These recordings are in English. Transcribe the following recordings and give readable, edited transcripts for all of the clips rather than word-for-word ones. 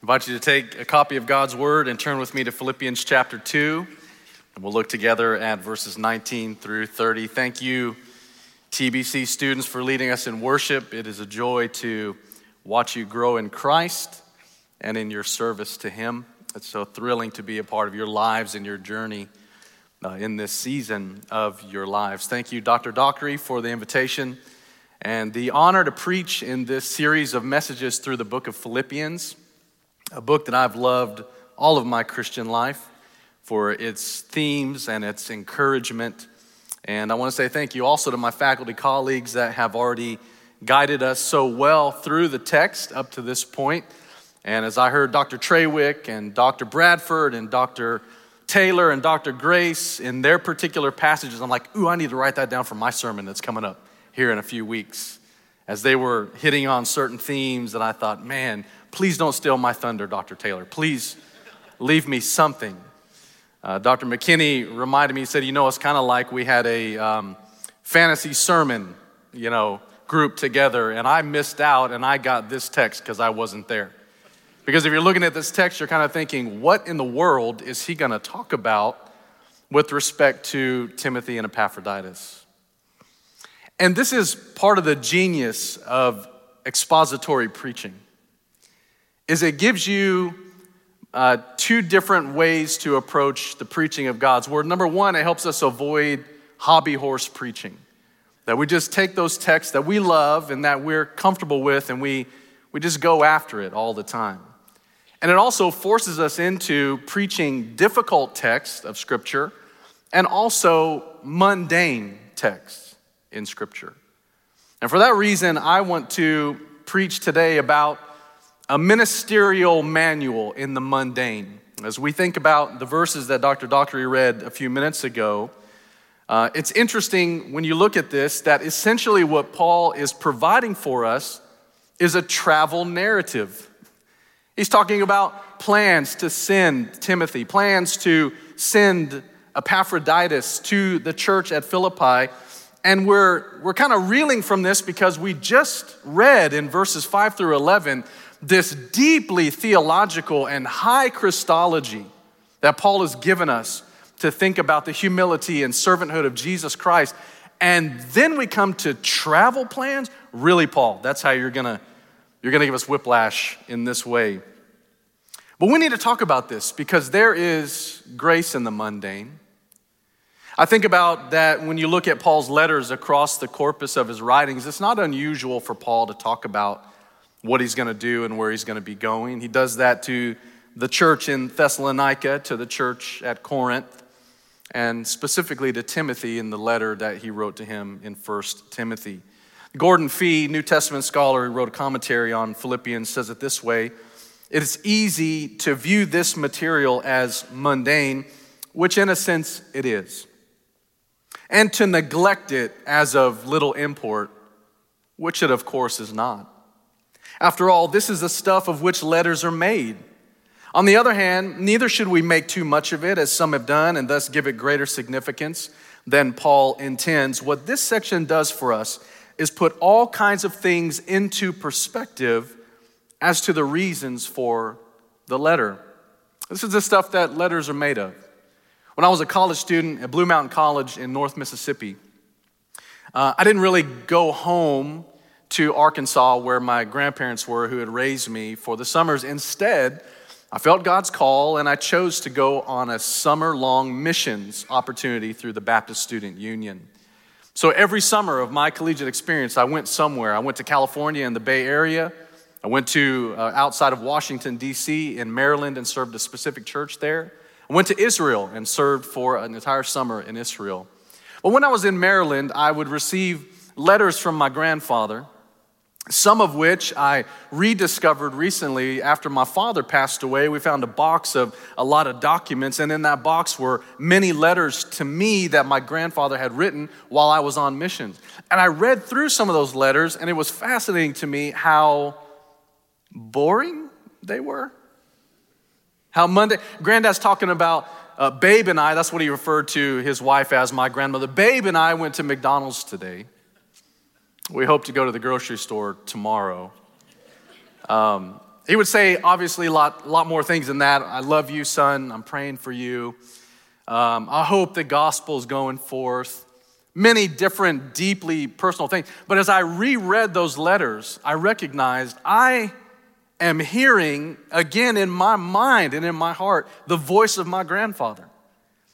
I invite you to take a copy of God's Word and turn with me to Philippians chapter 2, and we'll look together at verses 19 through 30. Thank you, TBC students, for leading us in worship. It is a joy to watch you grow in Christ and in your service to Him. It's so thrilling to be a part of your lives and your journey in this season of your lives. Thank you, Dr. Dockery, for the invitation and the honor to preach in this series of messages through the book of Philippians, a book that I've loved all of my Christian life for its themes and its encouragement. And I want to say thank you also to my faculty colleagues that have already guided us so well through the text up to this point. And as I heard Dr. Trawick and Dr. Bradford and Dr. Taylor and Dr. Grace in their particular passages, I'm like, ooh, I need to write that down for my sermon that's coming up here in a few weeks. As they were hitting on certain themes that I thought, man, please don't steal my thunder, Dr. Taylor. Please leave me something. Dr. McKinney reminded me, he said, it's kind of like we had a fantasy sermon, group together, and I missed out and I got this text because I wasn't there. Because if you're looking at this text, you're kind of thinking, what in the world is he going to talk about with respect to Timothy and Epaphroditus? And this is part of the genius of expository preaching, is it gives you two different ways to approach the preaching of God's word. Number one, it helps us avoid hobby horse preaching, that we just take those texts that we love and that we're comfortable with and we just go after it all the time. And it also forces us into preaching difficult texts of Scripture and also mundane texts in Scripture. And for that reason, I want to preach today about a ministerial manual in the mundane. As we think about the verses that Dr. Dockery read a few minutes ago, it's interesting when you look at this that essentially what Paul is providing for us is a travel narrative. He's talking about plans to send Timothy, plans to send Epaphroditus to the church at Philippi. And we're kind of reeling from this because we just read in verses 5 through 11 this deeply theological and high Christology that Paul has given us to think about the humility and servanthood of Jesus Christ. And then we come to travel plans. Really, Paul, that's how you're gonna give us whiplash in this way. But we need to talk about this because there is grace in the mundane. I think about that when you look at Paul's letters across the corpus of his writings, it's not unusual for Paul to talk about what he's going to do and where he's going to be going. He does that to the church in Thessalonica, to the church at Corinth, and specifically to Timothy in the letter that he wrote to him in 1 Timothy. Gordon Fee, New Testament scholar, who wrote a commentary on Philippians, says it this way: it is easy to view this material as mundane, which in a sense it is, and to neglect it as of little import, which it of course is not. After all, this is the stuff of which letters are made. On the other hand, neither should we make too much of it, as some have done, and thus give it greater significance than Paul intends. What this section does for us is put all kinds of things into perspective as to the reasons for the letter. This is the stuff that letters are made of. When I was a college student at Blue Mountain College in North Mississippi, I didn't really go home to Arkansas where my grandparents were, who had raised me, for the summers. Instead, I felt God's call, and I chose to go on a summer-long missions opportunity through the Baptist Student Union. So every summer of my collegiate experience, I went somewhere. I went to California in the Bay Area. I went to outside of Washington, D.C. in Maryland and served a specific church there. I went to Israel and served for an entire summer in Israel. But when I was in Maryland, I would receive letters from my grandfather, some of which I rediscovered recently after my father passed away. We found a box of a lot of documents, and in that box were many letters to me that my grandfather had written while I was on missions. And I read through some of those letters, and it was fascinating to me how boring they were. How mundane. Granddad's talking about Babe and I, that's what he referred to his wife as, my grandmother. Babe and I went to McDonald's today. We hope to go to the grocery store tomorrow. He would say, obviously, a lot more things than that. I love you, son. I'm praying for you. I hope the gospel's going forth. Many different, deeply personal things. But as I reread those letters, I recognized I am hearing, again, in my mind and in my heart, the voice of my grandfather.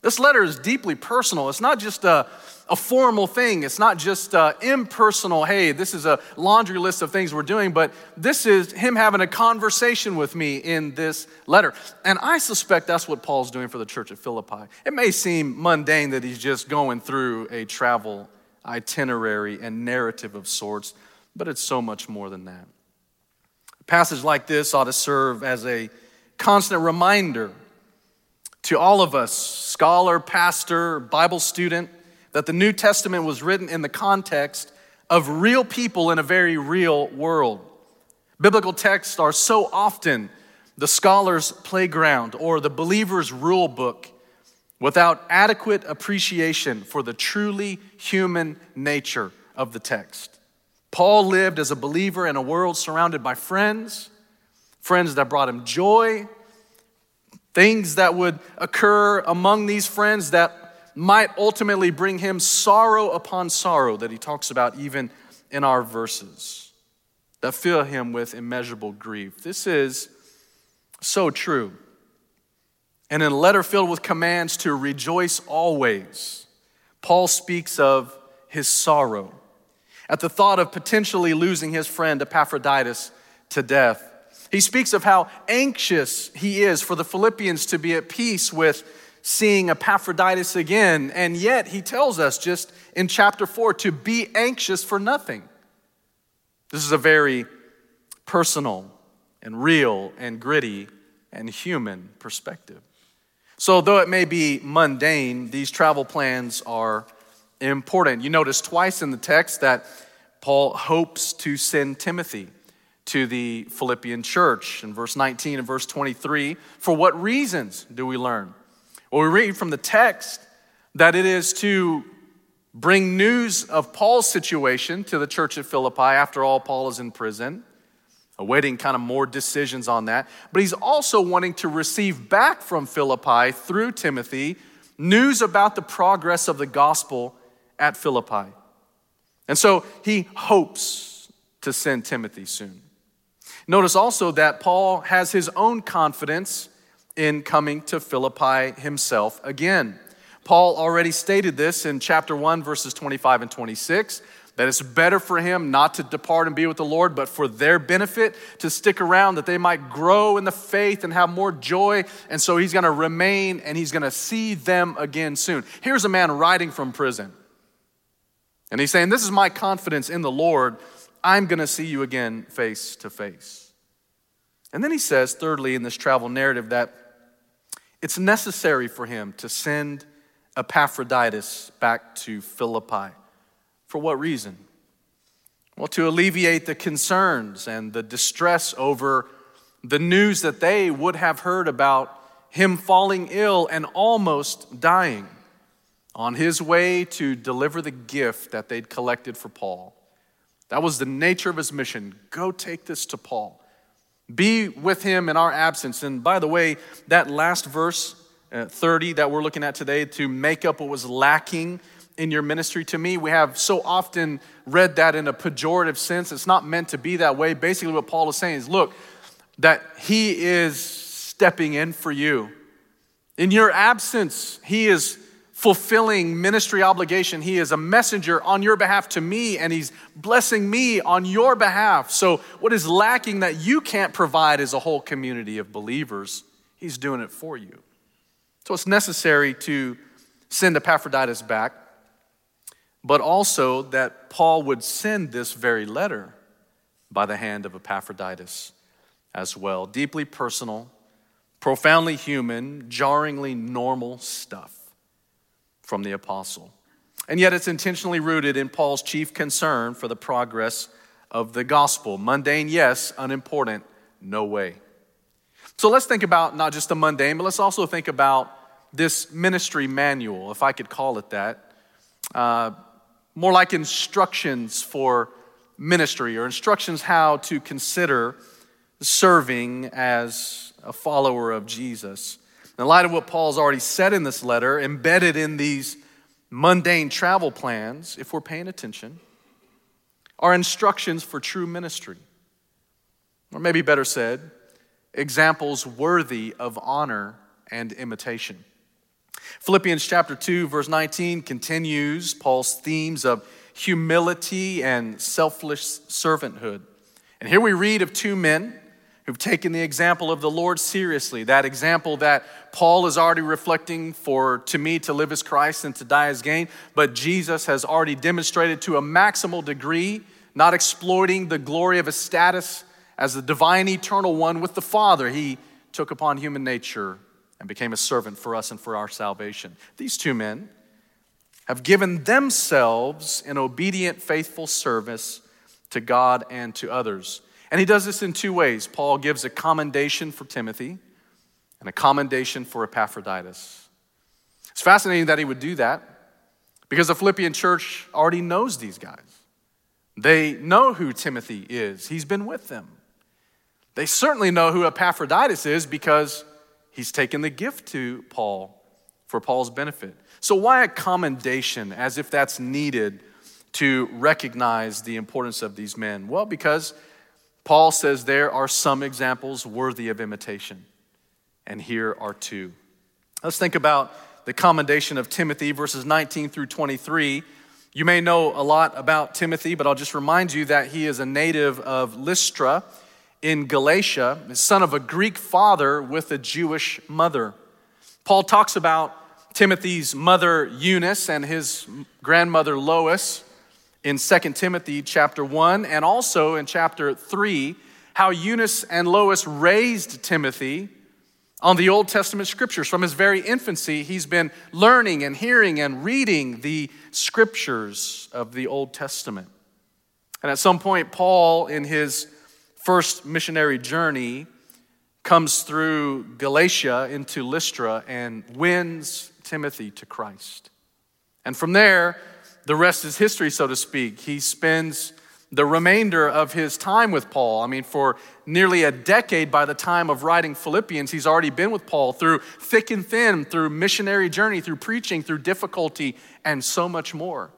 This letter is deeply personal. It's not just a formal thing. It's not just impersonal, hey, this is a laundry list of things we're doing, but this is him having a conversation with me in this letter. And I suspect that's what Paul's doing for the church at Philippi. It may seem mundane that he's just going through a travel itinerary and narrative of sorts, but it's so much more than that. A passage like this ought to serve as a constant reminder to all of us, scholar, pastor, Bible student, that the New Testament was written in the context of real people in a very real world. Biblical texts are so often the scholar's playground or the believer's rule book without adequate appreciation for the truly human nature of the text. Paul lived as a believer in a world surrounded by friends that brought him joy, things that would occur among these friends that might ultimately bring him sorrow upon sorrow that he talks about even in our verses that fill him with immeasurable grief. This is so true. And in a letter filled with commands to rejoice always, Paul speaks of his sorrow at the thought of potentially losing his friend Epaphroditus to death. He speaks of how anxious he is for the Philippians to be at peace with seeing Epaphroditus again, and yet he tells us just in chapter 4 to be anxious for nothing. This is a very personal and real and gritty and human perspective. So though it may be mundane, these travel plans are important. You notice twice in the text that Paul hopes to send Timothy to the Philippian church in verse 19 and verse 23. For what reasons do we learn? Well, we read from the text that it is to bring news of Paul's situation to the church at Philippi. After all, Paul is in prison, awaiting kind of more decisions on that. But he's also wanting to receive back from Philippi through Timothy news about the progress of the gospel at Philippi. And so he hopes to send Timothy soon. Notice also that Paul has his own confidence in coming to Philippi himself again. Paul already stated this in chapter 1, verses 25 and 26, that it's better for him not to depart and be with the Lord, but for their benefit to stick around, that they might grow in the faith and have more joy. And so he's gonna remain and he's gonna see them again soon. Here's a man writing from prison. And he's saying, this is my confidence in the Lord. I'm gonna see you again face to face. And then he says, thirdly, in this travel narrative that it's necessary for him to send Epaphroditus back to Philippi. For what reason? Well, to alleviate the concerns and the distress over the news that they would have heard about him falling ill and almost dying on his way to deliver the gift that they'd collected for Paul. That was the nature of his mission. Go take this to Paul. Be with him in our absence. And by the way, that last verse, 30, that we're looking at today, to make up what was lacking in your ministry to me, we have so often read that in a pejorative sense. It's not meant to be that way. Basically what Paul is saying is, look, that he is stepping in for you. In your absence, he is fulfilling ministry obligation. He is a messenger on your behalf to me, and he's blessing me on your behalf. So what is lacking that you can't provide as a whole community of believers, he's doing it for you. So it's necessary to send Epaphroditus back, but also that Paul would send this very letter by the hand of Epaphroditus as well. Deeply personal, profoundly human, jarringly normal stuff from the apostle. And yet it's intentionally rooted in Paul's chief concern for the progress of the gospel. Mundane, yes. Unimportant, no way. So let's think about not just the mundane, but let's also think about this ministry manual, if I could call it that. More like instructions for ministry or instructions how to consider serving as a follower of Jesus. In light of what Paul's already said in this letter, embedded in these mundane travel plans, if we're paying attention, are instructions for true ministry. Or maybe better said, examples worthy of honor and imitation. Philippians chapter 2, verse 19 continues Paul's themes of humility and selfless servanthood. And here we read of two men who've taken the example of the Lord seriously, that example that Paul is already reflecting for, to me, to live as Christ and to die as gain, but Jesus has already demonstrated to a maximal degree, not exploiting the glory of his status as the divine eternal one with the Father. He took upon human nature and became a servant for us and for our salvation. These two men have given themselves in obedient, faithful service to God and to others. And he does this in two ways. Paul gives a commendation for Timothy and a commendation for Epaphroditus. It's fascinating that he would do that because the Philippian church already knows these guys. They know who Timothy is. He's been with them. They certainly know who Epaphroditus is because he's taken the gift to Paul for Paul's benefit. So why a commendation as if that's needed to recognize the importance of these men? Well, because Paul says there are some examples worthy of imitation, and here are two. Let's think about the commendation of Timothy, verses 19 through 23. You may know a lot about Timothy, but I'll just remind you that he is a native of Lystra in Galatia, the son of a Greek father with a Jewish mother. Paul talks about Timothy's mother, Eunice, and his grandmother, Lois, in 2 Timothy chapter 1, and also in chapter 3, how Eunice and Lois raised Timothy on the Old Testament scriptures. From his very infancy, he's been learning and hearing and reading the scriptures of the Old Testament. And at some point, Paul, in his first missionary journey, comes through Galatia into Lystra and wins Timothy to Christ. And from there, the rest is history, so to speak. He spends the remainder of his time with Paul. I mean, for nearly a decade by the time of writing Philippians, he's already been with Paul through thick and thin, through missionary journey, through preaching, through difficulty, and so much more.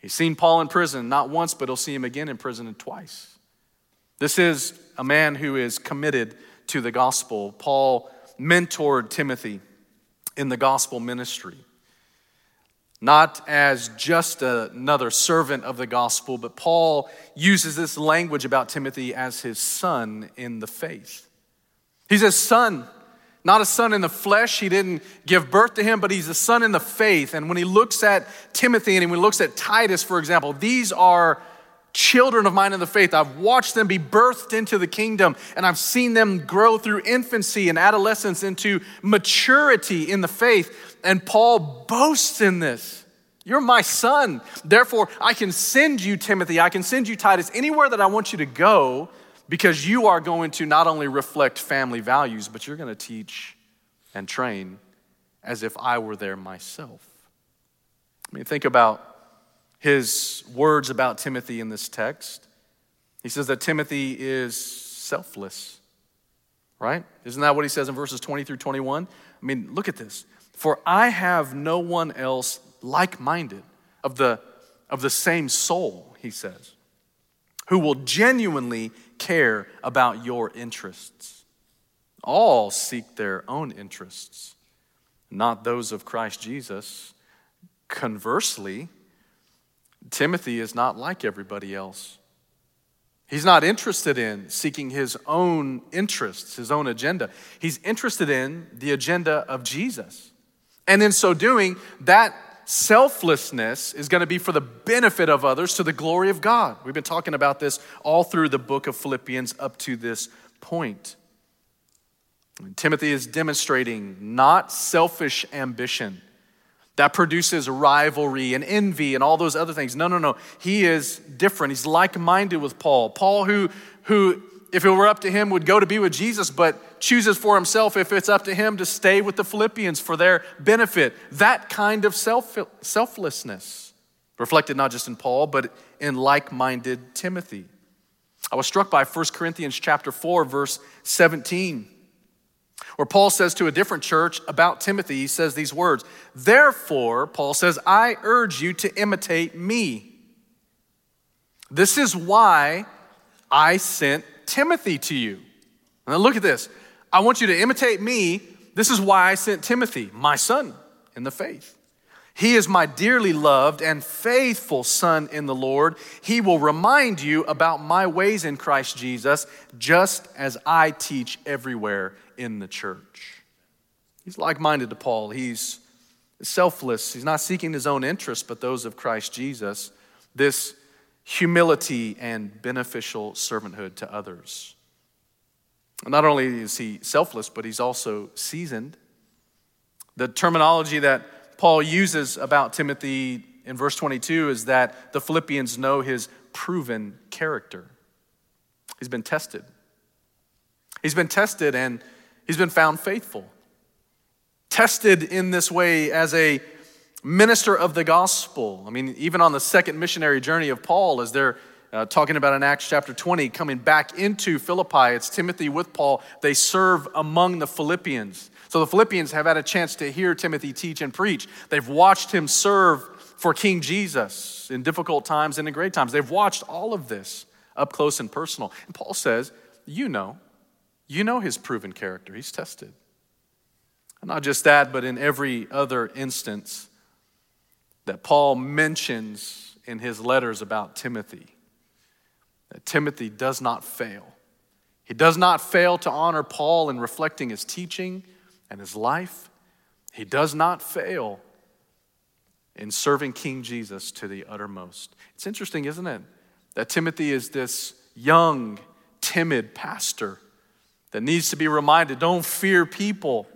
He's seen Paul in prison, not once, but he'll see him again in prison and twice. This is a man who is committed to the gospel. Paul mentored Timothy in the gospel ministry, not as just another servant of the gospel, but Paul uses this language about Timothy as his son in the faith. He's a son, not a son in the flesh. He didn't give birth to him, but he's a son in the faith. And when he looks at Timothy and when he looks at Titus, for example, these are children of mine in the faith. I've watched them be birthed into the kingdom, and I've seen them grow through infancy and adolescence into maturity in the faith. And Paul boasts in this. You're my son. Therefore, I can send you, Timothy, I can send you, Titus, anywhere that I want you to go, because you are going to not only reflect family values, but you're going to teach and train as if I were there myself. I mean, think about his words about Timothy in this text. He says that Timothy is selfless, right? Isn't that what he says in verses 20 through 21? I mean, look at this. For I have no one else like-minded of the same soul, he says, who will genuinely care about your interests. All seek their own interests, not those of Christ Jesus. Conversely, Timothy is not like everybody else. He's not interested in seeking his own interests, his own agenda. He's interested in the agenda of Jesus. And in so doing, that selflessness is going to be for the benefit of others to the glory of God. We've been talking about this all through the book of Philippians up to this point. And Timothy is demonstrating not selfish ambition that produces rivalry and envy and all those other things. No. He is different. He's like-minded with Paul. Paul who, if it were up to him, would go to be with Jesus, but chooses for himself, if it's up to him, to stay with the Philippians for their benefit. That kind of selflessness reflected not just in Paul, but in like-minded Timothy. I was struck by 1 Corinthians chapter 4, verse 17, where Paul says to a different church about Timothy, he says these words, "Therefore," Paul says, "I urge you to imitate me. This is why I sent Timothy to you." Now look at this. I want you to imitate me. This is why I sent Timothy, my son in the faith. He is my dearly loved and faithful son in the Lord. He will remind you about my ways in Christ Jesus, just as I teach everywhere in the church. He's like-minded to Paul. He's selfless. He's not seeking his own interests, but those of Christ Jesus. This humility and beneficial servanthood to others. Not only is he selfless, but he's also seasoned. The terminology that Paul uses about Timothy in verse 22 is that the Philippians know his proven character. He's been tested. He's been tested and he's been found faithful. Tested in this way as a minister of the gospel. I mean, even on the second missionary journey of Paul, as they're talking about in Acts chapter 20, coming back into Philippi, it's Timothy with Paul. They serve among the Philippians. So the Philippians have had a chance to hear Timothy teach and preach. They've watched him serve for King Jesus in difficult times and in great times. They've watched all of this up close and personal. And Paul says, you know his proven character. He's tested. And not just that, but in every other instance that Paul mentions in his letters about Timothy, that Timothy does not fail. He does not fail to honor Paul in reflecting his teaching and his life. He does not fail in serving King Jesus to the uttermost. It's interesting, isn't it, that Timothy is this young, timid pastor that needs to be reminded, don't fear people.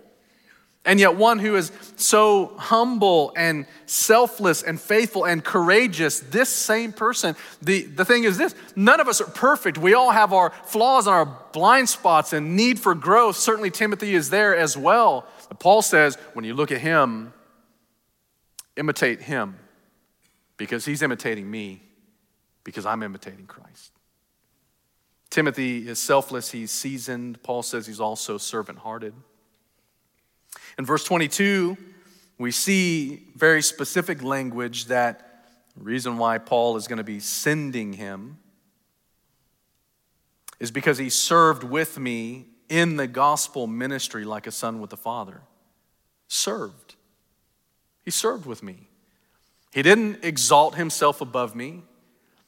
And yet one who is so humble and selfless and faithful and courageous, this same person, the thing is this, none of us are perfect. We all have our flaws and our blind spots and need for growth. Certainly Timothy is there as well. But Paul says, when you look at him, imitate him because he's imitating me because I'm imitating Christ. Timothy is selfless. He's seasoned. Paul says he's also servant-hearted. In verse 22, we see very specific language that the reason why Paul is going to be sending him is because he served with me in the gospel ministry like a son with the father. Served. He served with me. He didn't exalt himself above me.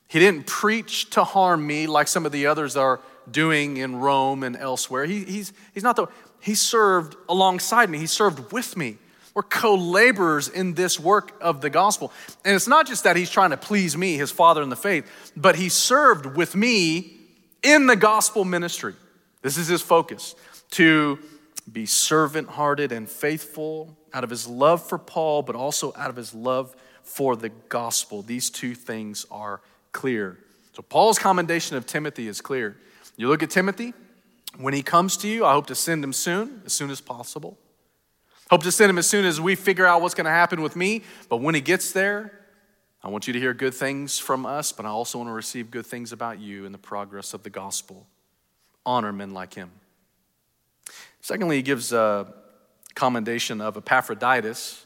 He didn't preach to harm me like some of the others are doing in Rome and elsewhere. He's not the... He served alongside me. He served with me. We're co-laborers in this work of the gospel. And it's not just that he's trying to please me, his father in the faith, but he served with me in the gospel ministry. This is his focus, to be servant-hearted and faithful out of his love for Paul, but also out of his love for the gospel. These two things are clear. So Paul's commendation of Timothy is clear. You look at Timothy. When he comes to you, I hope to send him soon as possible. Hope to send him as soon as we figure out what's going to happen with me. But when he gets there, I want you to hear good things from us, but I also want to receive good things about you in the progress of the gospel. Honor men like him. Secondly, he gives a commendation of Epaphroditus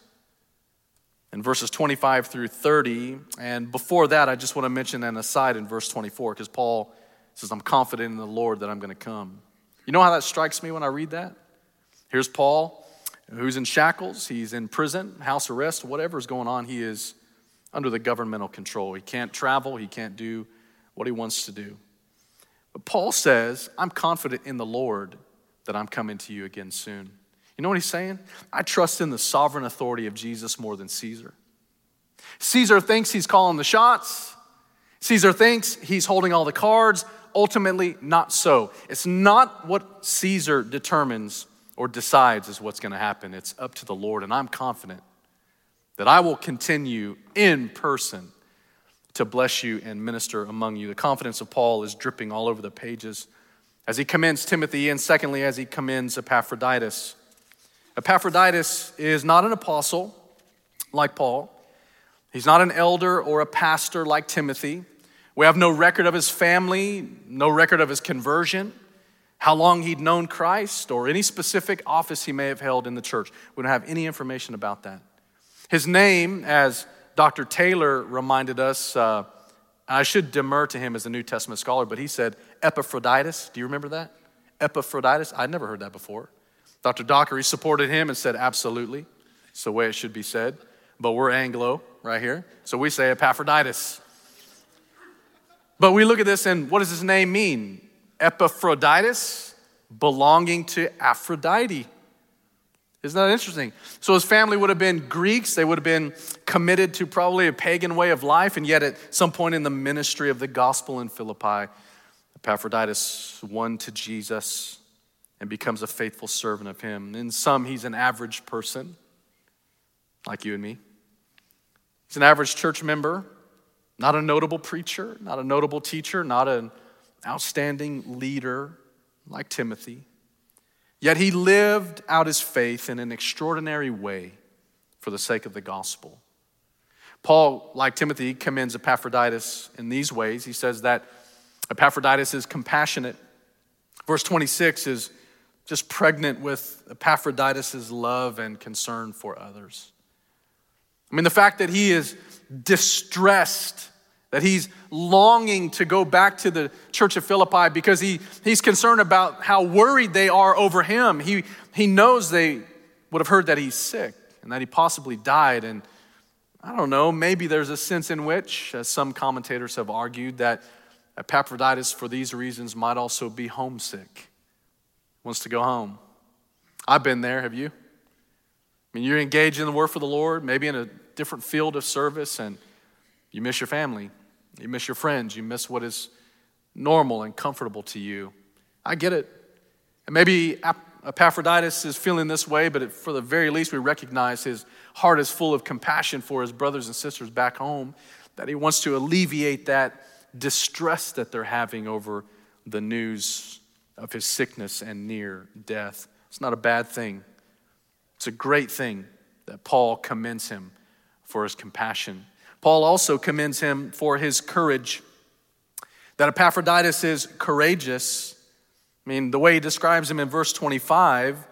in verses 25 through 30. And before that, I just want to mention an aside in verse 24, because Paul says, I'm confident in the Lord that I'm going to come. You know how that strikes me when I read that? Here's Paul, who's in shackles. He's in prison, house arrest, whatever's going on. He is under the governmental control. He can't travel. He can't do what he wants to do. But Paul says, I'm confident in the Lord that I'm coming to you again soon. You know what he's saying? I trust in the sovereign authority of Jesus more than Caesar. Caesar thinks he's calling the shots. Caesar thinks he's holding all the cards. Ultimately, not so. It's not what Caesar determines or decides is what's going to happen. It's up to the Lord, and I'm confident that I will continue in person to bless you and minister among you. The confidence of Paul is dripping all over the pages as he commends Timothy, and secondly, as he commends Epaphroditus. Epaphroditus is not an apostle like Paul. He's not an elder or a pastor like Timothy. We have no record of his family, no record of his conversion, how long he'd known Christ, or any specific office he may have held in the church. We don't have any information about that. His name, as Dr. Taylor reminded us, I should demur to him as a New Testament scholar, but he said Epaphroditus. Do you remember that? Epaphroditus? I'd never heard that before. Dr. Dockery supported him and said, absolutely. It's the way it should be said. But we're Anglo right here, so we say Epaphroditus. But we look at this and what does his name mean? Epaphroditus, belonging to Aphrodite. Isn't that interesting? So his family would have been Greeks. They would have been committed to probably a pagan way of life. And yet at some point in the ministry of the gospel in Philippi, Epaphroditus won to Jesus and becomes a faithful servant of him. In some, he's an average person, like you and me. He's an average church member, not a notable preacher, not a notable teacher, not an outstanding leader like Timothy. Yet he lived out his faith in an extraordinary way for the sake of the gospel. Paul, like Timothy, commends Epaphroditus in these ways. He says that Epaphroditus is compassionate. Verse 26 is just pregnant with Epaphroditus' love and concern for others. I mean, the fact that he is distressed, that he's longing to go back to the church of Philippi because he's concerned about how worried they are over him. He knows they would have heard that he's sick and that he possibly died. And I don't know, maybe there's a sense in which, as some commentators have argued, that Epaphroditus, for these reasons, might also be homesick, wants to go home. I've been there, have you? I mean, you're engaged in the work for the Lord, maybe in a different field of service, and you miss your family. You miss your friends. You miss what is normal and comfortable to you. I get it. And maybe Epaphroditus is feeling this way, but for the very least, we recognize his heart is full of compassion for his brothers and sisters back home, that he wants to alleviate that distress that they're having over the news of his sickness and near death. It's not a bad thing. It's a great thing that Paul commends him for his compassion. Paul also commends him for his courage, that Epaphroditus is courageous. I mean, the way he describes him in verse 25,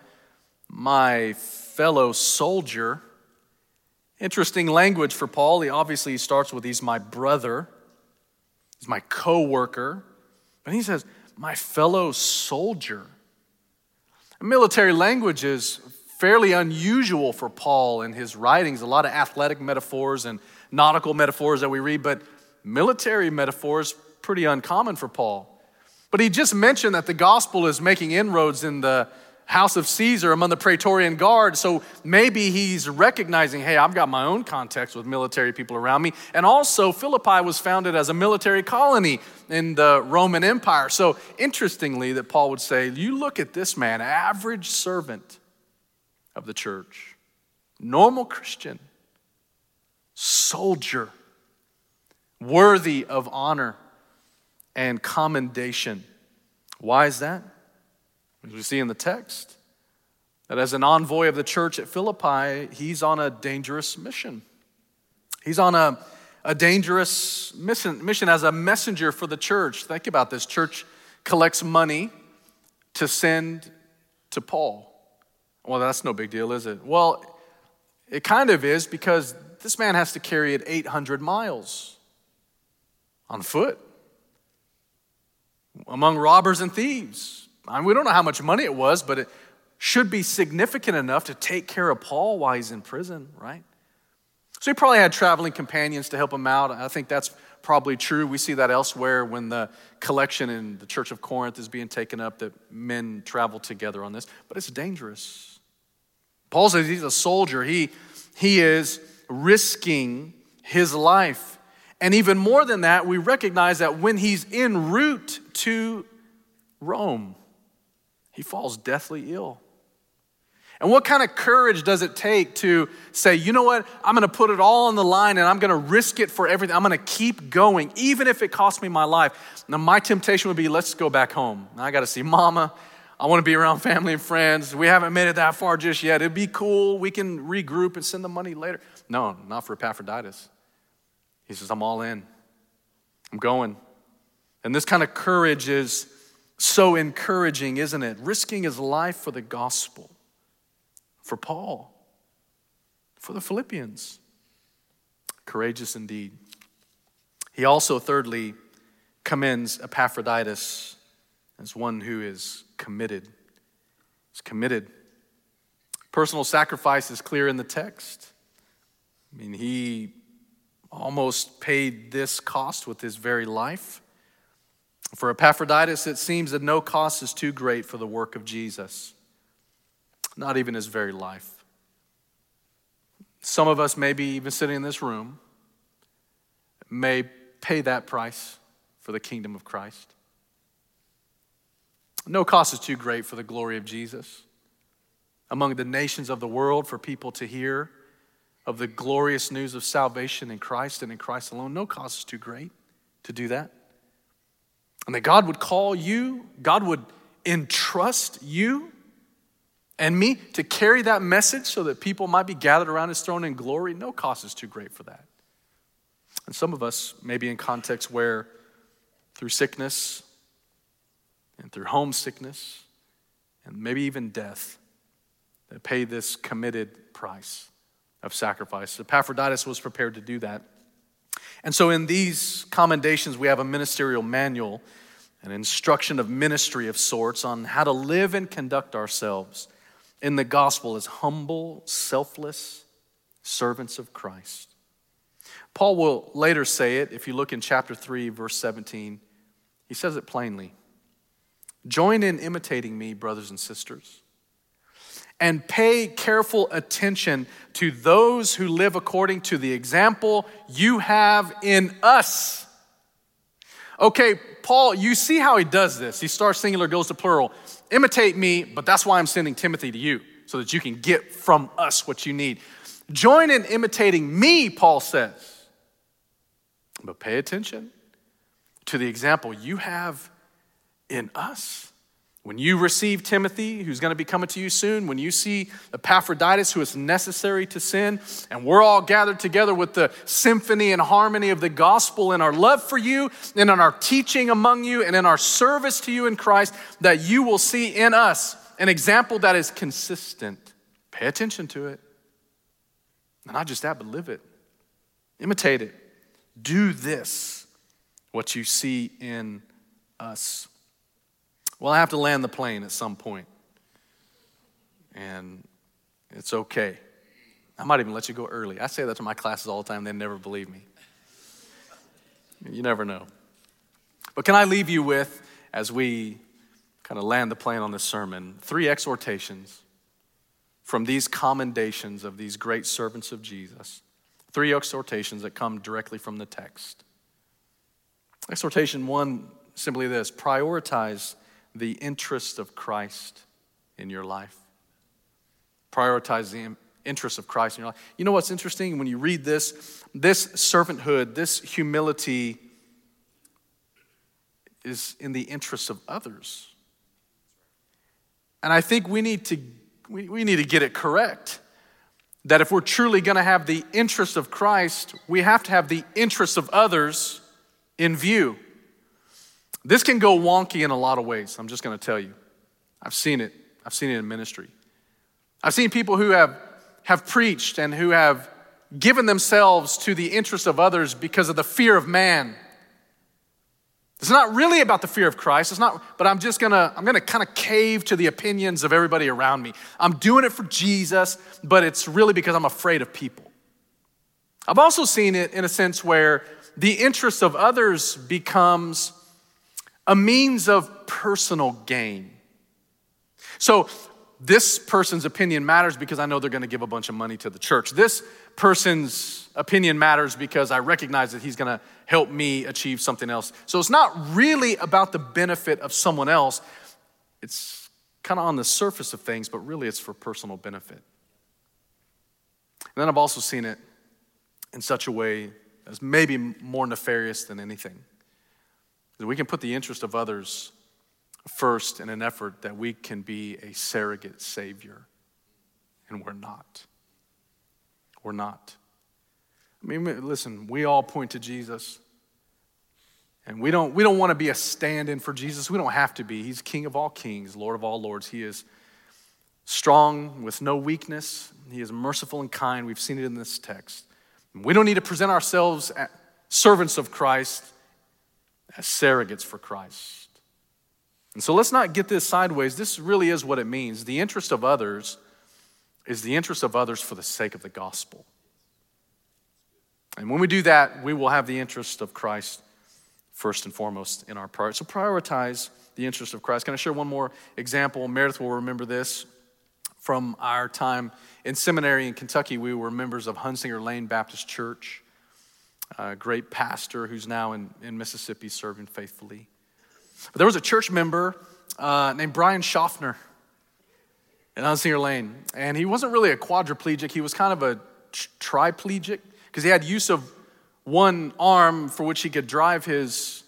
my fellow soldier. Interesting language for Paul. He obviously starts with, he's my brother, he's my co-worker, but he says, my fellow soldier. Military language is fairly unusual for Paul in his writings. A lot of athletic metaphors and nautical metaphors that we read, but military metaphors, pretty uncommon for Paul. But he just mentioned that the gospel is making inroads in the house of Caesar among the Praetorian Guard. So maybe he's recognizing, hey, I've got my own context with military people around me. And also Philippi was founded as a military colony in the Roman Empire. So interestingly that Paul would say, you look at this man, average servant of the church, normal Christian, soldier, worthy of honor and commendation. Why is that? As we see in the text, that as an envoy of the church at Philippi, he's on a dangerous mission. He's on a dangerous mission as a messenger for the church. Think about this. Church collects money to send to Paul. Well, that's no big deal, is it? Well, it kind of is, because this man has to carry it 800 miles on foot among robbers and thieves. I mean, we don't know how much money it was, but it should be significant enough to take care of Paul while he's in prison, right? So he probably had traveling companions to help him out. I think that's probably true. We see that elsewhere when the collection in the church of Corinth is being taken up, that men travel together on this, but it's dangerous. Paul says he's a soldier. He is risking his life. And even more than that, we recognize that when he's en route to Rome, he falls deathly ill. And what kind of courage does it take to say, you know what, I'm gonna put it all on the line and I'm gonna risk it for everything. I'm gonna keep going, even if it costs me my life. Now, my temptation would be, let's go back home. I gotta see mama. I wanna be around family and friends. We haven't made it that far just yet. It'd be cool. We can regroup and send the money later. No, not for Epaphroditus. He says, I'm all in. I'm going. And this kind of courage is so encouraging, isn't it? Risking his life for the gospel, for Paul, for the Philippians. Courageous indeed. He also, thirdly, commends Epaphroditus as one who is committed. He's committed. Personal sacrifice is clear in the text. I mean, he almost paid this cost with his very life. For Epaphroditus, it seems that no cost is too great for the work of Jesus, not even his very life. Some of us, maybe even sitting in this room, may pay that price for the kingdom of Christ. No cost is too great for the glory of Jesus. Among the nations of the world, for people to hear of the glorious news of salvation in Christ and in Christ alone, no cost is too great to do that. And that God would call you, God would entrust you and me to carry that message so that people might be gathered around his throne in glory. No cost is too great for that. And some of us may be in contexts where through sickness and through homesickness and maybe even death, they pay this committed price of sacrifice. Epaphroditus was prepared to do that. And so in these commendations, we have a ministerial manual, an instruction of ministry of sorts on how to live and conduct ourselves in the gospel as humble, selfless servants of Christ. Paul will later say it, if you look in chapter 3, verse 17, he says it plainly. Join in imitating me, brothers and sisters, and pay careful attention to those who live according to the example you have in us. Okay, Paul, you see how he does this. He starts singular, goes to plural. Imitate me, but that's why I'm sending Timothy to you, so that you can get from us what you need. Join in imitating me, Paul says. But pay attention to the example you have in us. When you receive Timothy, who's going to be coming to you soon, when you see Epaphroditus, who is necessary to sin, and we're all gathered together with the symphony and harmony of the gospel in our love for you, and in our teaching among you, and in our service to you in Christ, that you will see in us an example that is consistent. Pay attention to it. And not just that, but live it. Imitate it. Do this, what you see in us. Well, I have to land the plane at some point, and it's okay. I might even let you go early. I say that to my classes all the time. They never believe me. You never know. But can I leave you with, as we kind of land the plane on this sermon, 3 exhortations from these commendations of these great servants of Jesus, 3 exhortations that come directly from the text. Exhortation 1, simply this: prioritize the interest of Christ in your life. Prioritize the interest of Christ in your life. You know what's interesting? When you read this, this servanthood, this humility is in the interest of others. And I think we need to get it correct. That if we're truly going to have the interest of Christ, we have to have the interest of others in view. This can go wonky in a lot of ways. I'm just going to tell you. I've seen it. I've seen it in ministry. I've seen people who have preached and who have given themselves to the interests of others because of the fear of man. It's not really about the fear of Christ. It's not, but I'm going to kind of cave to the opinions of everybody around me. I'm doing it for Jesus, but it's really because I'm afraid of people. I've also seen it in a sense where the interest of others becomes a means of personal gain. So this person's opinion matters because I know they're going to give a bunch of money to the church. This person's opinion matters because I recognize that he's going to help me achieve something else. So it's not really about the benefit of someone else. It's kind of on the surface of things, but really it's for personal benefit. And then I've also seen it in such a way as maybe more nefarious than anything. That we can put the interest of others first in an effort that we can be a surrogate savior. And we're not. We're not. I mean, listen, we all point to Jesus. And we don't want to be a stand-in for Jesus. We don't have to be. He's King of all kings, Lord of all lords. He is strong with no weakness. He is merciful and kind. We've seen it in this text. We don't need to present ourselves as servants of Christ as surrogates for Christ. And so let's not get this sideways. This really is what it means. The interest of others is the interest of others for the sake of the gospel. And when we do that, we will have the interest of Christ first and foremost in our priority. So prioritize the interest of Christ. Can I share one more example? Meredith will remember this from our time in seminary in Kentucky. We were members of Hunsinger Lane Baptist Church, a great pastor who's now in Mississippi serving faithfully. But there was a church member named Brian Schaffner in Hunsinger Lane, and he wasn't really a quadriplegic. He was kind of a triplegic because he had use of one arm for which he could drive his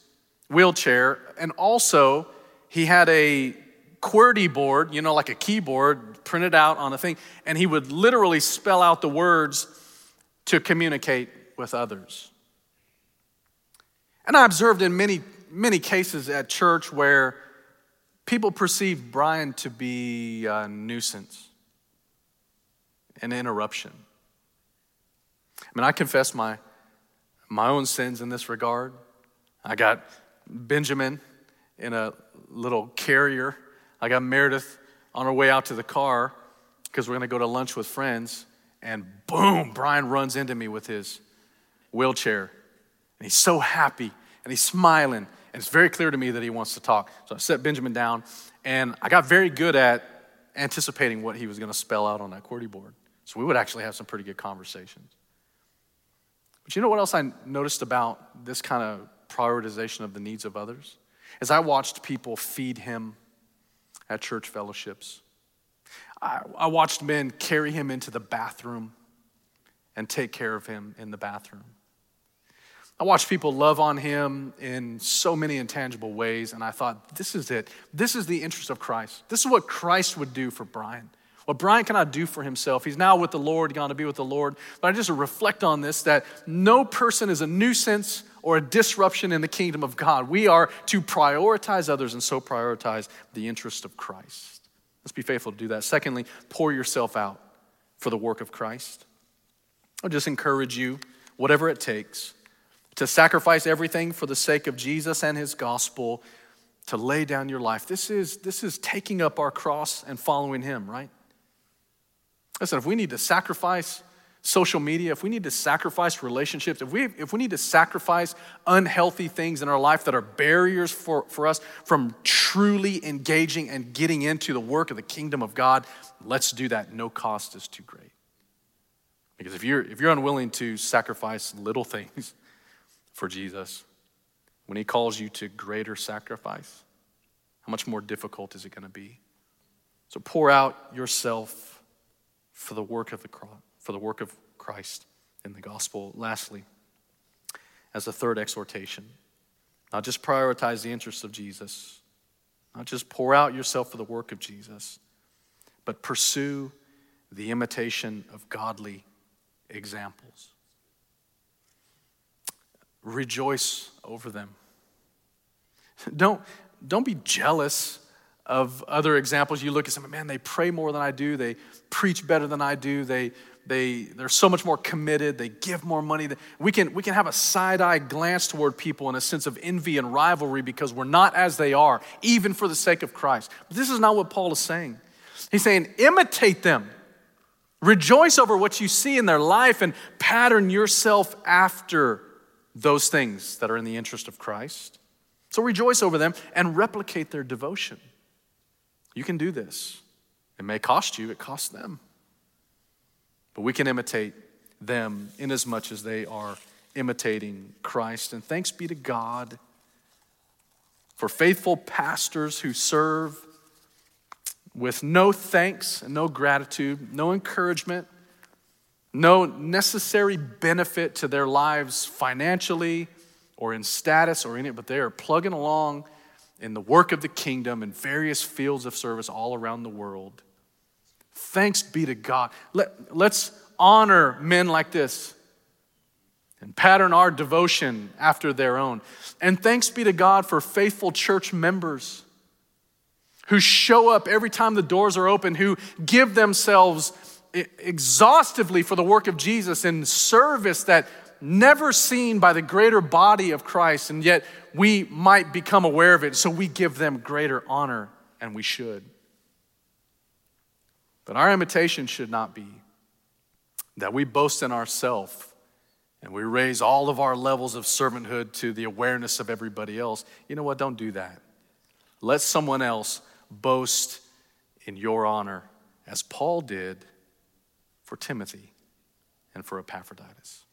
wheelchair, and also he had a QWERTY board, you know, like a keyboard printed out on a thing, and he would literally spell out the words to communicate with others. And I observed in many cases at church where people perceived Brian to be a nuisance, an interruption. I mean, I confess my own sins in this regard. I got Benjamin in a little carrier. I got Meredith on her way out to the car because we're going to go to lunch with friends, and boom, Brian runs into me with his wheelchair, and he's so happy, and he's smiling, and it's very clear to me that he wants to talk. So I set Benjamin down, and I got very good at anticipating what he was going to spell out on that QWERTY board. So we would actually have some pretty good conversations. But you know what else I noticed about this kind of prioritization of the needs of others? As I watched people feed him at church fellowships, I watched men carry him into the bathroom and take care of him in the bathroom. I watched people love on him in so many intangible ways, and I thought, this is it. This is the interest of Christ. This is what Christ would do for Brian. What Brian cannot do for himself. He's now with the Lord, gone to be with the Lord. But I just reflect on this, that no person is a nuisance or a disruption in the kingdom of God. We are to prioritize others and so prioritize the interest of Christ. Let's be faithful to do that. Secondly, pour yourself out for the work of Christ. I'll just encourage you, whatever it takes, to sacrifice everything for the sake of Jesus and his gospel, to lay down your life. This is taking up our cross and following him, right? Listen, if we need to sacrifice social media, if we need to sacrifice relationships, if we need to sacrifice unhealthy things in our life that are barriers for us from truly engaging and getting into the work of the kingdom of God, let's do that. No cost is too great. Because if you're unwilling to sacrifice little things for Jesus, when he calls you to greater sacrifice, how much more difficult is it going to be? So pour out yourself for the work of the cross, for the work of Christ in the gospel. Lastly, as a third exhortation, not just prioritize the interests of Jesus, not just pour out yourself for the work of Jesus, but pursue the imitation of godly examples. Rejoice over them. Don't be jealous of other examples. You look at someone, man, they pray more than I do. They preach better than I do. They're so much more committed. They give more money. We can have a side-eye glance toward people in a sense of envy and rivalry because we're not as they are, even for the sake of Christ. But this is not what Paul is saying. He's saying, imitate them. Rejoice over what you see in their life and pattern yourself after those things that are in the interest of Christ. So rejoice over them and replicate their devotion. You can do this. It may cost you, it costs them. But we can imitate them inasmuch as they are imitating Christ. And thanks be to God for faithful pastors who serve with no thanks and no gratitude, no encouragement, no necessary benefit to their lives financially or in status or in it, but they are plugging along in the work of the kingdom in various fields of service all around the world. Thanks be to God. Let's honor men like this and pattern our devotion after their own. And thanks be to God for faithful church members who show up every time the doors are open, who give themselves exhaustively for the work of Jesus in service that never seen by the greater body of Christ, and yet we might become aware of it, so we give them greater honor, and we should. But our imitation should not be that we boast in ourselves and we raise all of our levels of servanthood to the awareness of everybody else. You know what? Don't do that. Let someone else boast in your honor, as Paul did for Timothy and for Epaphroditus.